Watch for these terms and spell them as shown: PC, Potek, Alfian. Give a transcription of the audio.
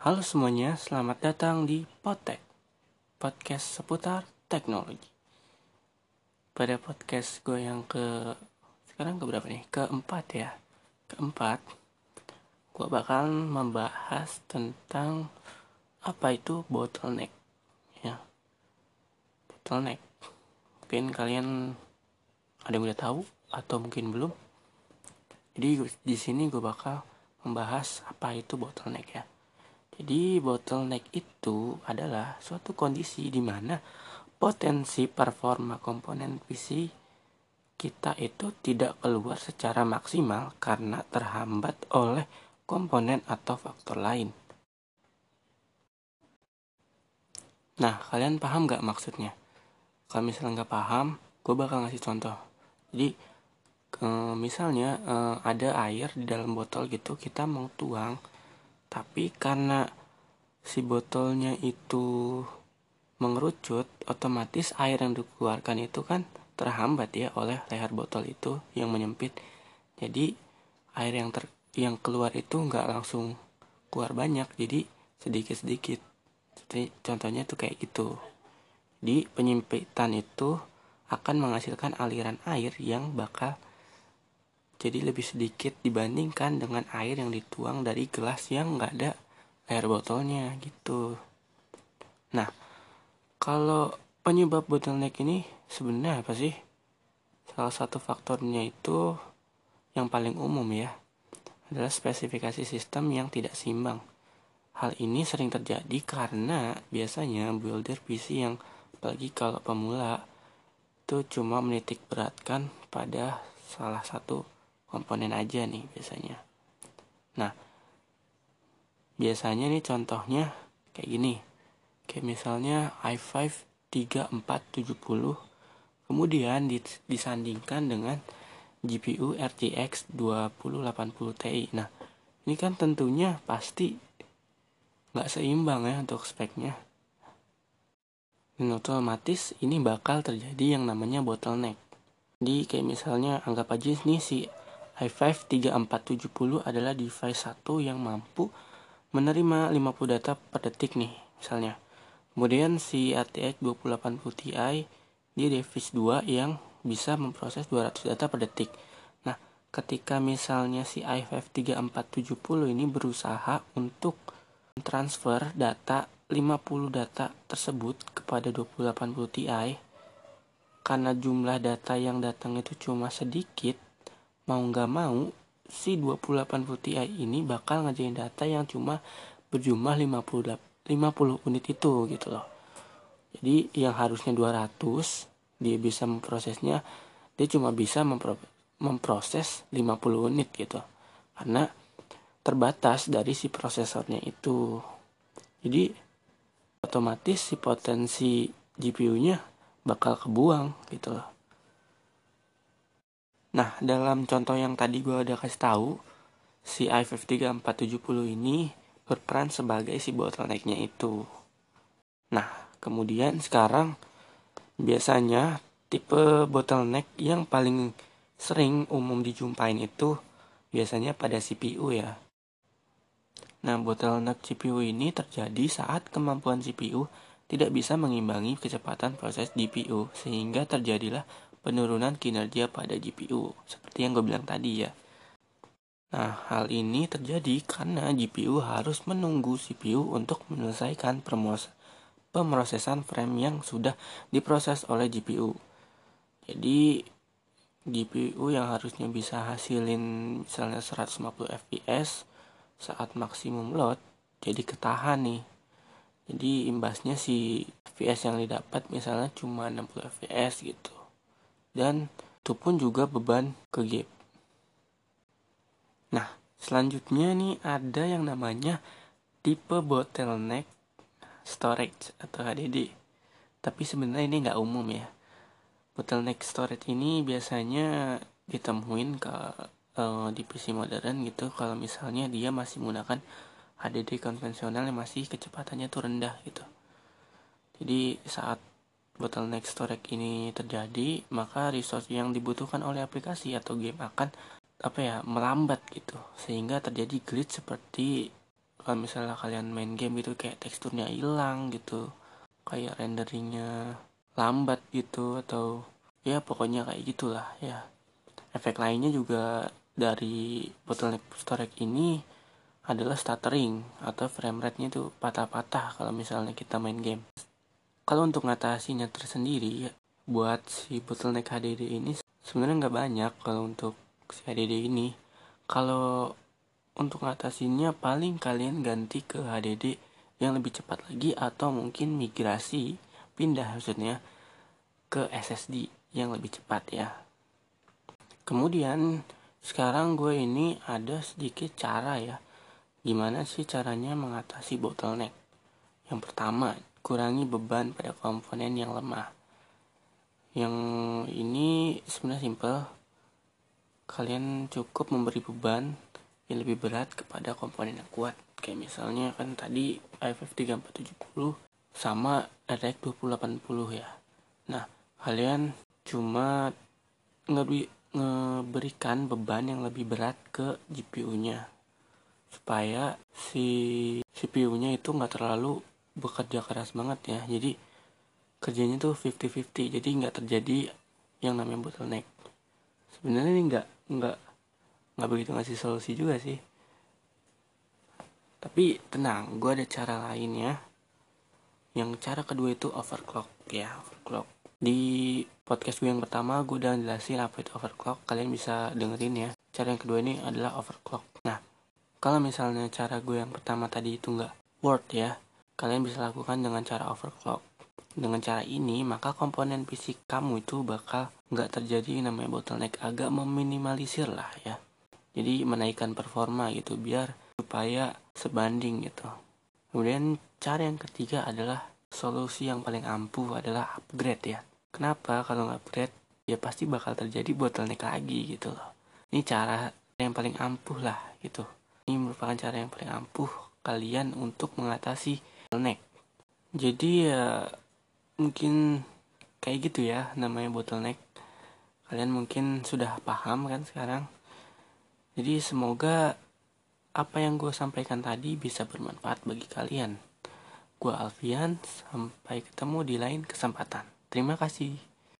Halo semuanya, selamat datang di Potek, podcast seputar teknologi. Pada podcast gue yang keempat, gue bakal membahas tentang apa itu bottleneck. Ya, bottleneck. Mungkin kalian ada yang udah tahu atau mungkin belum. Jadi di sini gue bakal membahas apa itu bottleneck ya. Jadi bottleneck itu adalah suatu kondisi di mana potensi performa komponen PC kita itu tidak keluar secara maksimal karena terhambat oleh komponen atau faktor lain. Nah, kalian paham gak maksudnya? Kalau misalnya gak paham, gue bakal ngasih contoh. Jadi, misalnya ada air di dalam botol gitu, kita mau tuang. Tapi karena si botolnya itu mengerucut, otomatis air yang dikeluarkan itu kan terhambat ya oleh leher botol itu yang menyempit. Jadi air yang keluar itu nggak langsung keluar banyak, jadi sedikit-sedikit. Jadi, contohnya tuh kayak gitu. Jadi penyempitan itu akan menghasilkan aliran air yang bakal jadi lebih sedikit dibandingkan dengan air yang dituang dari gelas yang nggak ada air botolnya gitu. Nah, kalau penyebab bottleneck ini sebenarnya apa sih? Salah satu faktornya itu yang paling umum ya adalah spesifikasi sistem yang tidak seimbang. Hal ini sering terjadi karena biasanya builder PC yang apalagi kalau pemula itu cuma menitik beratkan pada salah satu komponen aja nih biasanya. Nah, biasanya nih contohnya kayak gini. Kayak misalnya i5 3470 kemudian disandingkan dengan GPU RTX 2080 Ti. Nah, ini kan tentunya pasti enggak seimbang ya untuk speknya. Dan otomatis ini bakal terjadi yang namanya bottleneck. Jadi kayak misalnya anggap aja nih si i5 3470 adalah device 1 yang mampu menerima 50 data per detik nih misalnya. Kemudian si RTX 2080 Ti dia device 2 yang bisa memproses 200 data per detik. Nah, ketika misalnya si i5 3470 ini berusaha untuk transfer data 50 data tersebut kepada 2080 Ti, karena jumlah data yang datang itu cuma sedikit, mau gak mau si 2080 Ti ini bakal ngerjain data yang cuma berjumlah 50 unit itu gitu loh. Jadi yang harusnya 200 dia bisa memprosesnya, dia cuma bisa memproses 50 unit gitu, karena terbatas dari si prosesornya itu. Jadi otomatis si potensi GPU-nya bakal kebuang gitu loh. Nah, dalam contoh yang tadi gue udah kasih tahu, si i5 3470 ini berperan sebagai si bottleneck-nya itu. Nah, kemudian sekarang biasanya tipe bottleneck yang paling sering umum dijumpain itu biasanya pada CPU ya. Nah, bottleneck CPU ini terjadi saat kemampuan CPU tidak bisa mengimbangi kecepatan proses GPU, sehingga terjadilah penurunan kinerja pada GPU, seperti yang gue bilang tadi ya. Nah, hal ini terjadi karena GPU harus menunggu CPU untuk menyelesaikan pemrosesan frame yang sudah diproses oleh GPU. Jadi, GPU yang harusnya bisa hasilin misalnya 150 fps saat maksimum load, jadi ketahan nih. Jadi, imbasnya si fps yang didapat misalnya cuma 60 fps gitu. Dan itu pun juga beban ke game. Nah, selanjutnya nih ada yang namanya tipe bottleneck storage atau HDD. Tapi sebenarnya ini nggak umum ya. Bottleneck storage ini biasanya ditemuin di PC modern gitu. Kalau misalnya dia masih menggunakan HDD konvensional yang masih kecepatannya tuh rendah gitu. Jadi saat bottleneck storage ini terjadi, maka resource yang dibutuhkan oleh aplikasi atau game akan melambat gitu, sehingga terjadi glitch seperti kalau misalnya kalian main game gitu kayak teksturnya hilang gitu, kayak renderingnya lambat gitu, atau ya pokoknya kayak gitulah ya. Efek lainnya juga dari bottleneck storage ini adalah stuttering atau frame rate-nya itu patah-patah kalau misalnya kita main game. Kalau untuk ngatasinya tersendiri ya, buat si bottleneck HDD ini sebenarnya nggak banyak kalau untuk si HDD ini. Kalau untuk ngatasinnya paling kalian ganti ke HDD yang lebih cepat lagi, atau mungkin migrasi pindah maksudnya ke SSD yang lebih cepat ya. Kemudian sekarang gue ini ada sedikit cara ya, gimana sih caranya mengatasi bottleneck. Yang pertama, kurangi beban pada komponen yang lemah. Yang ini sebenarnya simple, kalian cukup memberi beban yang lebih berat kepada komponen yang kuat. Kayak misalnya kan tadi i5 3470 sama RTX 2080 ya. Nah, kalian cuma ngeberikan beban yang lebih berat ke GPU-nya, supaya si CPU-nya itu nggak terlalu bekerja keras banget ya. Jadi kerjanya tuh 50-50, jadi nggak terjadi yang namanya bottleneck. Sebenarnya ini nggak begitu ngasih solusi juga sih, tapi tenang, gue ada cara lainnya. Yang cara kedua itu overclock ya, overclock. Di podcast gue yang pertama gue udah jelasin apa itu overclock, kalian bisa dengerin ya. Cara yang kedua ini adalah overclock. Nah, kalau misalnya cara gue yang pertama tadi itu nggak worth ya, kalian bisa lakukan dengan cara overclock. Dengan cara ini, maka komponen PC kamu itu bakal nggak terjadi namanya bottleneck, agak meminimalisir lah ya. Jadi menaikkan performa gitu, biar supaya sebanding gitu. Kemudian cara yang ketiga adalah solusi yang paling ampuh adalah upgrade ya. Kenapa? Kalau nggak upgrade, ya pasti bakal terjadi bottleneck lagi gitu loh. Ini cara yang paling ampuh lah gitu. Ini merupakan cara yang paling ampuh kalian untuk mengatasi bottleneck. Jadi ya mungkin kayak gitu ya namanya bottleneck. Kalian mungkin sudah paham kan sekarang. Jadi semoga apa yang gue sampaikan tadi bisa bermanfaat bagi kalian. Gue Alfian, sampai ketemu di lain kesempatan. Terima kasih.